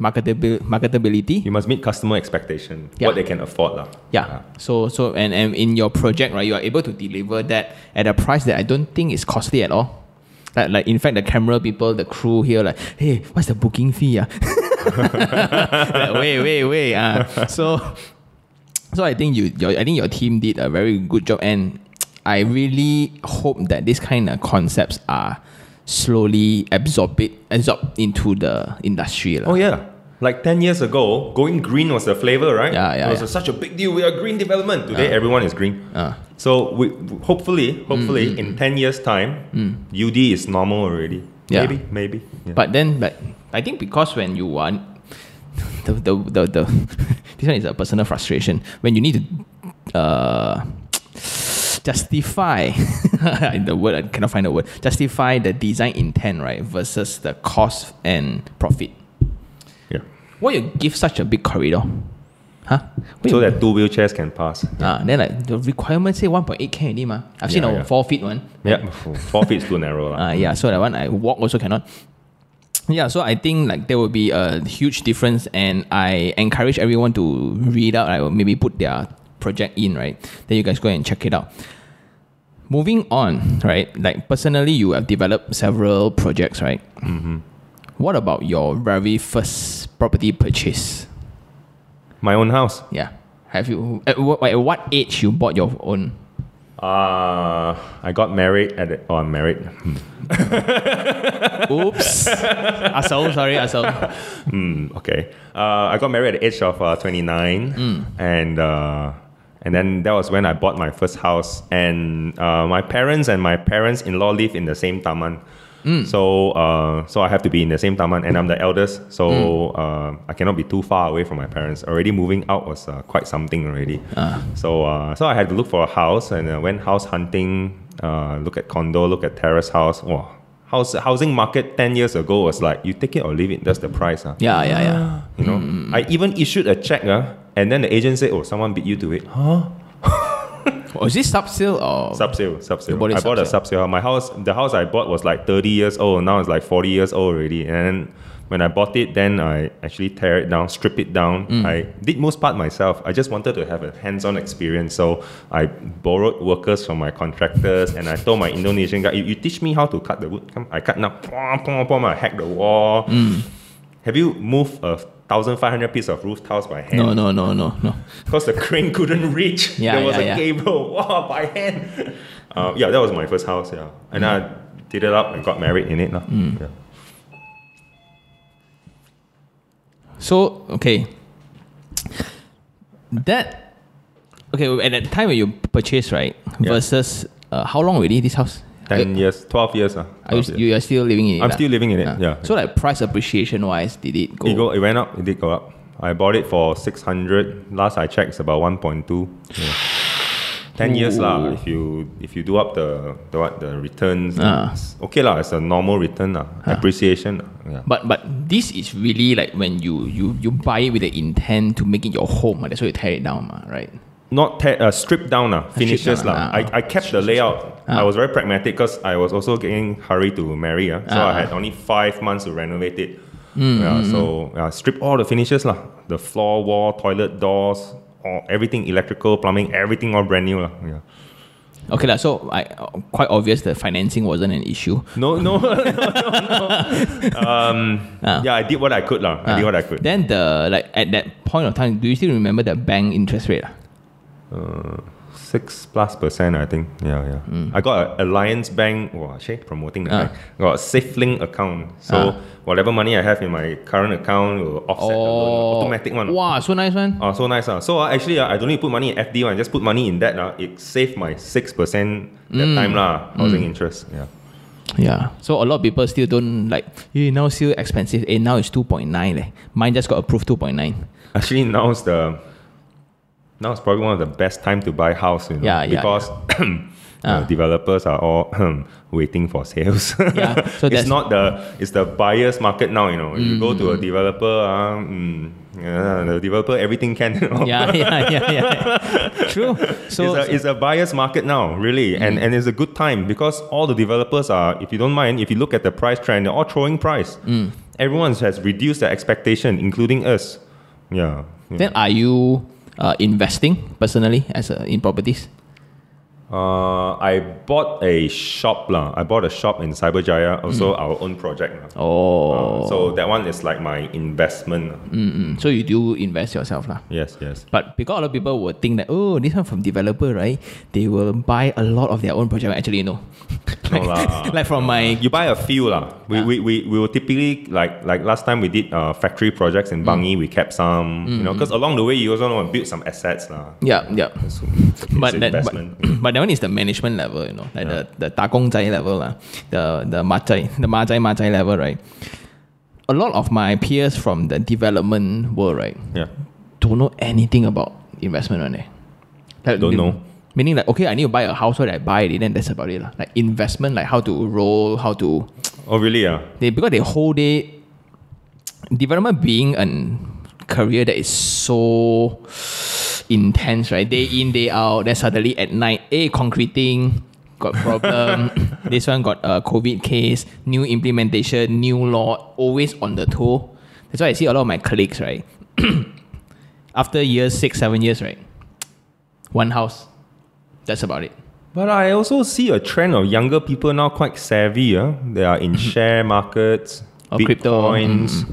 Marketabil- marketability. You must meet customer expectation, yeah. what they can afford. La. Yeah. yeah. So so and, and in your project, right, you are able to deliver that at a price that I don't think is costly at all. Like, like in fact, the camera people, the crew here, like, hey, what's the booking fee? Uh? like, wait, wait, wait. Uh. So so I think you your, I think your team did a very good job, and I really hope that these kind of concepts are slowly absorb it, absorb into the industry. La. Oh yeah, like ten years ago, going green was the flavor, right? Yeah, yeah. It was yeah. A, such a big deal. We are green development. Today, uh, everyone is green. Uh. So we hopefully, hopefully, mm, in mm, ten years time, mm. U D is normal already. Yeah. Maybe, maybe. Yeah. But then, but I think because when you want the the the, the this one is a personal frustration when you need to uh, justify the word I cannot find the word justify the design intent, right, versus the cost and profit. Yeah. Why you give such a big corridor? Huh? Wait, so that two wheelchairs can pass. Ah, then like the requirement say one point eight can already ma. I've yeah, seen a yeah. four feet one. Yeah, four feet is too narrow lah. Ah, yeah. So that one I walk also cannot. Yeah, so I think like there will be a huge difference, and I encourage everyone to read out, like, or maybe put their project in, right? Then you guys go and check it out. Moving on, right? Like personally, you have developed several projects, right? Mm-hmm. What about your very first property purchase? My own house. Yeah. Have you at what, at what age you bought your own? Uh, I got married at the, oh, I'm married. Oops. Asshole, sorry, asshole. Mm, okay. Uh, I got married at the age of uh, twenty-nine. Mm. And uh, and then that was when I bought my first house. And uh, my parents and my parents-in-law live in the same taman. Mm. So uh, so I have to be in the same taman, and I'm the eldest. So mm. uh, I cannot be too far away from my parents. Already moving out was uh, quite something already. Uh. So uh, so I had to look for a house, and uh, went house hunting. Uh, look at condo, look at terrace house. Wow, house housing market ten years ago was like you take it or leave it. That's the price. Huh? Yeah, yeah, yeah. You know, mm. I even issued a check. Uh, and then the agent said, "Oh, someone beat you to it." Huh? Oh, is this sub sale or sub sale? Sub sale. I bought a sub sale. My house, the house I bought was like thirty years old. Now it's like forty years old already. And when I bought it, then I actually tear it down, strip it down. Mm. I did most part myself. I just wanted to have a hands-on experience. So I borrowed workers from my contractors, and I told my Indonesian guy, "You teach me how to cut the wood. Come, I cut now. I hack the wall." Mm. Have you moved a fifteen hundred piece of roof tiles by hand? No, no, no, no, no. Because the crane couldn't reach. Yeah, there was yeah, a yeah. cable. Wow, by hand. Uh, yeah, that was my first house. Yeah, and mm. I did it up and got married in it. No? Mm. Yeah. So okay, that okay at the time when you purchased, right? Yeah. Versus uh, how long already this house? Ten years, twelve years. Uh, twelve are you, you are still living in it? I'm la? still living in it, uh. yeah. So like price appreciation wise, did it go? It, go, it went up, it did go up. I bought it for six hundred. Last I checked, it's about one point two. Yeah. ten Ooh. years la, if you if you do up the the, what, the returns. Uh. Okay la, it's a normal return la, uh. appreciation. La, yeah. But but this is really like when you, you, you buy it with the intent to make it your home. That's why you tear it down, right? Not te- uh, stripped down, uh, finishes. Down, uh, la. Uh, I, I kept the layout. Uh, I was very pragmatic because I was also getting hurried to marry. Uh, so uh, I had only five months to renovate it. Mm, yeah, mm, so I uh, stripped all the finishes. La. The floor, wall, toilet, doors, all, everything, electrical, plumbing, everything all brand new. La. Yeah. Okay, la, so I, uh, quite obvious the financing wasn't an issue. No, no, no, no, no. Um, uh, yeah, I did what I could. La. I uh, did what I could. Then the like at that point of time, do you still remember the bank interest rate? La? Uh, six plus percent, I think. Yeah, yeah. Mm. I got an Alliance Bank. Wow, actually promoting the uh. bank. I got a SafeLink account. So uh. whatever money I have in my current account will offset oh. the loan. Automatic one. Wow, so nice one. Uh, so nice. Uh. So uh, actually, uh, I don't need to put money in F D one. I just put money in that. Uh, it saved my six percent that mm. time lah. Housing mm. interest. Yeah. Yeah. So a lot of people still don't like. You know, still expensive. Eh, now it's two point nine. Eh. Mine just got approved two point nine. Actually, now it's the. Now it's probably one of the best time to buy house, you know, yeah, yeah, because yeah. uh, developers are all waiting for sales. Yeah, so it's not the it's the buyer's market now, you know. Mm, you go to a developer, uh, mm, uh, the developer everything can. You know? Yeah, yeah, yeah, yeah. True. So it's a, it's a buyer's market now, really, mm. and and it's a good time because all the developers are. If you don't mind, if you look at the price trend, they're all throwing price. Mm. Everyone has reduced their expectation, including us. Yeah. yeah. Then are you? Uh, investing personally as a, in properties? Uh, I bought a shop lah. I bought a shop in Cyberjaya, also mm. our own project. La. Oh, uh, so that one is like my investment. Mm-mm. So you do invest yourself lah. Yes, yes. But because a lot of people would think that oh, this one from developer, right? They will buy a lot of their own project. Actually, no. like, no la. like from my you buy a few lah. We, uh. we we we will typically like like last time we did uh, factory projects in Bangi. Mm. We kept some, mm-hmm. you know, because along the way you also want to build some assets lah. Yeah, yeah. It's, it's but investment. That, but, but is the management level, you know, like yeah. the the Takongzai level, la, the the Majai, the Majai Majai level, right? A lot of my peers from the development world, right? Yeah. Don't know anything about investment, right? Like, don't know. Meaning that, okay, I need to buy a house, so that I buy it, and that's about it. Like investment, like how to roll, how to... Oh, really? Yeah. They, because they hold it... Development being a career that is so intense, right? Day in, day out, then suddenly at night, hey, concreting, got problem. This one got a COVID case, new implementation, new law, always on the toe. That's why I see a lot of my colleagues, right? After years, six, seven years, right? One house. That's about it. But I also see a trend of younger people now quite savvy. Huh? They are in share markets, or Bitcoins. Crypto.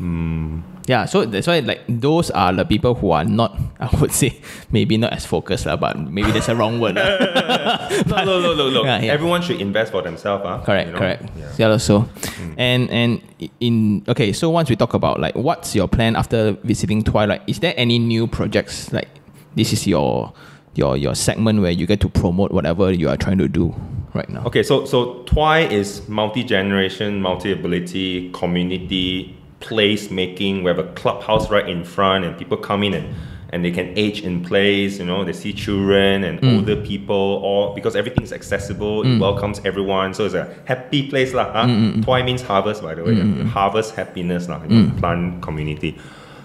Mm. Yeah, so that's why like those are the people who are not, I would say, maybe not as focused, uh, but maybe that's a wrong word. Look, look, look, look. Everyone should invest for themselves. Uh, correct, you know? correct. Yeah, yeah so. Mm. And, and in, okay, so once we talk about like, what's your plan after visiting Tuai? Like, is there any new projects? Like, this is your... your your segment where you get to promote whatever you are trying to do right now. Okay, so so Tuai is multi-generation, multi-ability, community, place making. We have a clubhouse right in front and people come in and, and they can age in place, you know, they see children and mm. older people, all because everything's accessible, mm. it welcomes everyone. So it's a happy place lah. Huh? Mm. Tuai means harvest, by the way. Mm. Harvest happiness lah, you know, mm. plant community.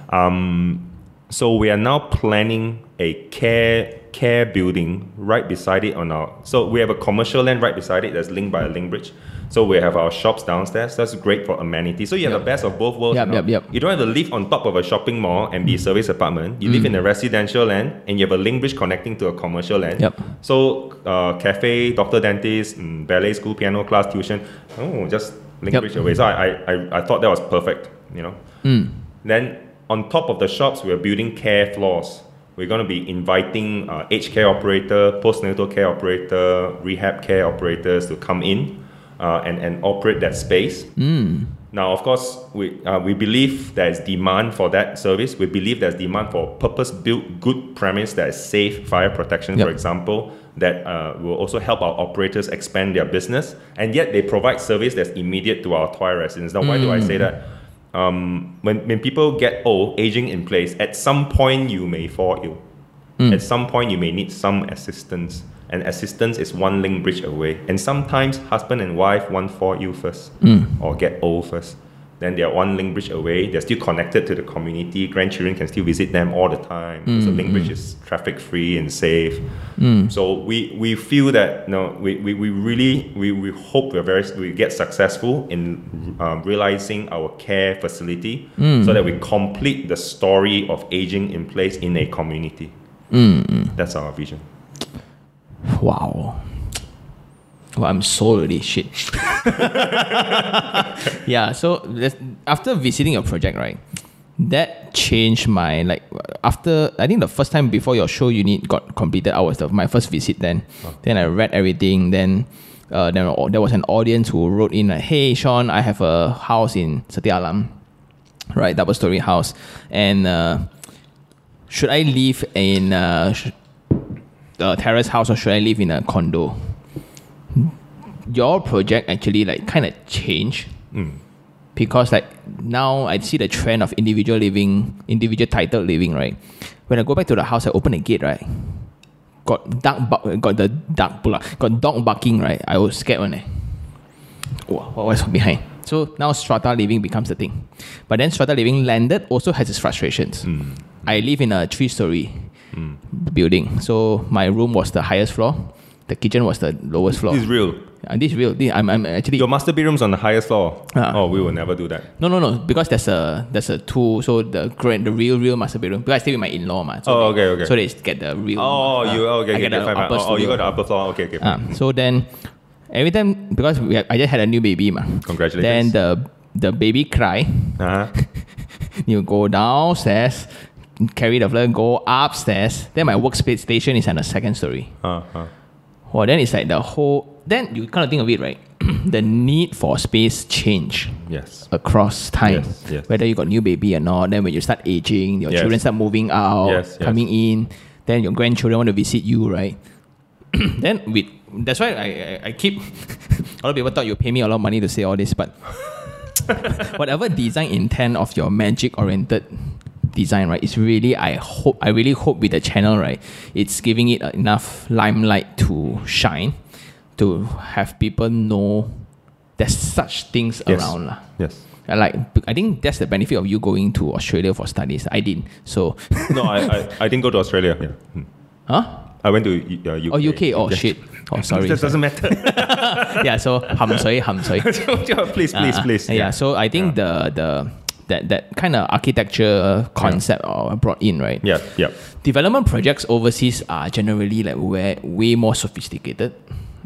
Um so we are now planning a care care building right beside it on our, so we have a commercial land right beside it that's linked by a link bridge. So we have our shops downstairs. That's great for amenities. So you have yep. the best of both worlds. Yep, you know? yep, yep. You don't have to live on top of a shopping mall and be a service apartment. You mm. live in a residential land and you have a link bridge connecting to a commercial land. Yep. So uh, cafe, doctor, dentist, mm, ballet school, piano class, tuition. Oh, just link yep. bridge away. So I, I, I thought that was perfect, you know. Mm. Then on top of the shops, we're building care floors. We're going to be inviting uh, aged care operator, postnatal care operator, rehab care operators to come in uh, and, and operate that space. Mm. Now, of course, we uh, we believe there's demand for that service. We believe there's demand for purpose-built, good premise that is safe, fire protection, yep. for example, that uh, will also help our operators expand their business. And yet they provide service that's immediate to our Tuai residents. Now, mm. why do I say that? Um, when, when people get old, aging in place, at some point you may fall ill. Mm. At some point you may need some assistance. And assistance is one link bridge away. And sometimes husband and wife, one fall ill first mm. or get old first. Then they are one link bridge away. They're still connected to the community. Grandchildren can still visit them all the time. Mm. So link bridge mm. is traffic free and safe. Mm. So we, we feel that you know, we, we, we really we, we hope we're very we get successful in um, realizing our care facility mm. so that we complete the story of aging in place in a community. Mm. That's our vision. Wow. Well, I'm sold already, shit. Yeah, so after visiting your project, right, that changed my, like, after, I think the first time before your show unit got completed, I was the, my first visit then. Oh. Then I read everything. Then uh, there, there was an audience who wrote in, like, hey, Sean, I have a house in Sati Alam, right, double-story house. And uh, should I live in a, a terrace house or should I live in a condo? Your project actually like kind of changed mm. because like now I see the trend of individual living, individual titled living, right? When I go back to the house, I open the gate, right? Got dark, bu- got the dark, got dog barking, right? I was scared when I, what was behind? So now strata living becomes the thing, but then strata living landed also has its frustrations. Mm. I live in a three-story mm. building, so my room was the highest floor. The kitchen was the lowest floor. This is real. Uh, this is real. This, I'm, I'm actually. Your master bedroom's on the highest floor. Uh, oh, we will never do that. No, no, no. Because there's a there's a two. So the grand, the real, real master bedroom. Because I stay with my in-law, man. So oh, they, okay, okay. So they get the real. Oh, uh, you okay? I get okay, the upper oh, oh, you got the upper floor. Okay, okay. Uh, so then, every time because we have, I just had a new baby, man. Congratulations. Then the the baby cry. Uh-huh. You go downstairs. Carry the floor. Go upstairs. Then my workspace station is on the second story. Uh huh. Well, then it's like the whole... Then you kind of think of it, right? The need for space change yes. across time. Yes, yes. Whether you got new baby or not. Then when you start aging, your yes. children start moving out, yes, yes. coming in. Then your grandchildren want to visit you, right? Then with... That's why I, I, I keep... A lot of people thought you pay me a lot of money to say all this, but... Whatever design intent of your magic-oriented design, right, it's really, I hope, I really hope with the channel, right, it's giving it enough limelight to shine, to have people know there's such things yes. around. La. Yes. Like, I think that's the benefit of you going to Australia for studies. I didn't. So no, I, I I didn't go to Australia. Yeah. Huh? I went to uh, U K. Oh, U K. Oh, yeah. Shit. Oh, sorry. That doesn't matter. Yeah. So, hum sorry, hum sorry. Please, please, uh, please. Yeah. yeah. So I think yeah. the the that that kind of architecture concept yeah. brought in, right? Yeah. Yeah. Development projects overseas are generally like way way more sophisticated.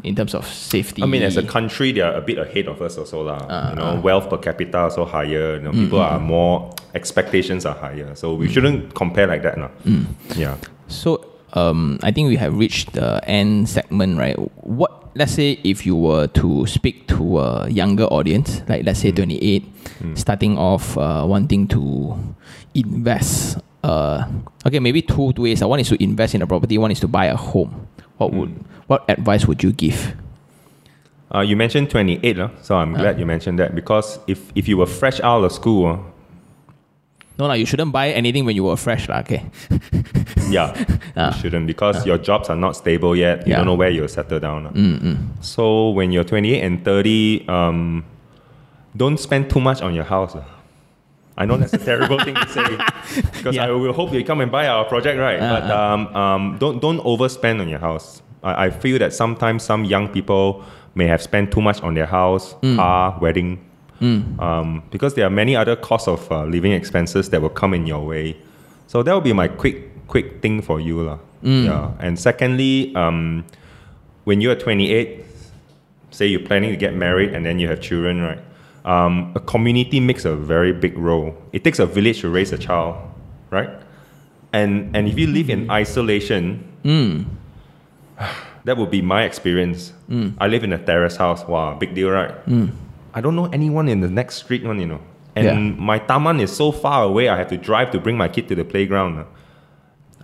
In terms of safety, I mean, as a country, they are a bit ahead of us also lah. Uh, you know, uh, wealth per capita also higher. You know, mm, people mm, are more, expectations are higher. So we mm, shouldn't compare like that now. Mm. Yeah. So um, I think we have reached the end segment, right? What, let's say if you were to speak to a younger audience, like let's say mm. twenty-eight, mm. starting off uh, wanting to invest. Uh, okay, maybe two ways. One is to invest in a property. One is to buy a home. What would mm. what advice would you give? Uh, you mentioned twenty-eight, uh, so I'm uh. glad you mentioned that, because if, if you were fresh out of school... Uh, no, no, you shouldn't buy anything when you were fresh, lah, okay? yeah, uh. you shouldn't, because uh. your jobs are not stable yet. You yeah. don't know where you'll settle down. Uh. Mm-hmm. So when you're twenty-eight and thirty, um, don't spend too much on your house. Uh. I know that's a terrible thing to say, because yeah. I will hope you come and buy our project, right? Uh, but um, um, don't don't overspend on your house. I, I feel that sometimes some young people may have spent too much on their house, mm. car, wedding, mm. um, because there are many other costs of uh, living expenses that will come in your way. So that would be my quick quick thing for you, lah. Mm. Yeah. And secondly, um, when you are twenty-eight, say you're planning to get married and then you have children, right? Um, a community makes a very big role. It takes a village to raise a child, right? And and if you live in isolation, mm. that would be my experience. Mm. I live in a terrace house. Wow, big deal, right? Mm. I don't know anyone in the next street one, you know. And yeah. my taman is so far away, I have to drive to bring my kid to the playground.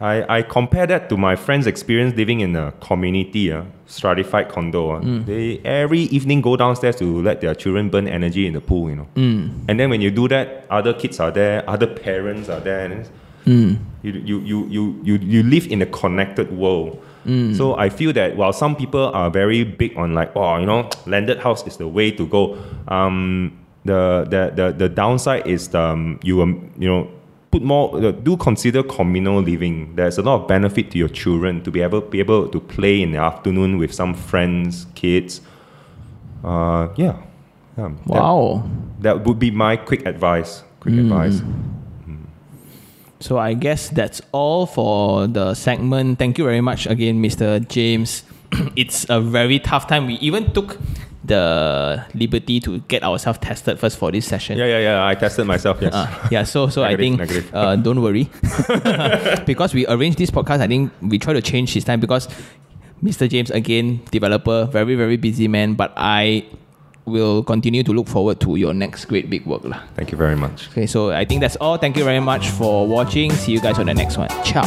I, I compare that to my friend's experience living in a community, uh, stratified condo. Uh. Mm. They every evening go downstairs to let their children burn energy in the pool, you know. Mm. And then when you do that, other kids are there, other parents are there. And mm. you, you, you, you, you, you live in a connected world. Mm. So I feel that while some people are very big on like, oh, you know, landed house is the way to go. Um, the, the, the, the downside is the, um, you, um, you know, Put more. Uh, do consider communal living. There's a lot of benefit to your children to be able be able to play in the afternoon with some friends, kids. Uh, yeah. Um, wow. That, that would be my quick advice. Quick mm. advice. Mm. So I guess that's all for the segment. Thank you very much again, Mister James. It's a very tough time. We even took the liberty to get ourselves tested first for this session. Yeah, yeah, yeah. I tested myself. Yes. Uh, yeah. So, so negative, I think negative. Uh, don't worry, because we arranged this podcast. I think we try to change this time because Mister James, again, developer, very, very busy man. But I will continue to look forward to your next great big work, lah. Thank you very much. Okay. So I think that's all. Thank you very much for watching. See you guys on the next one. Ciao.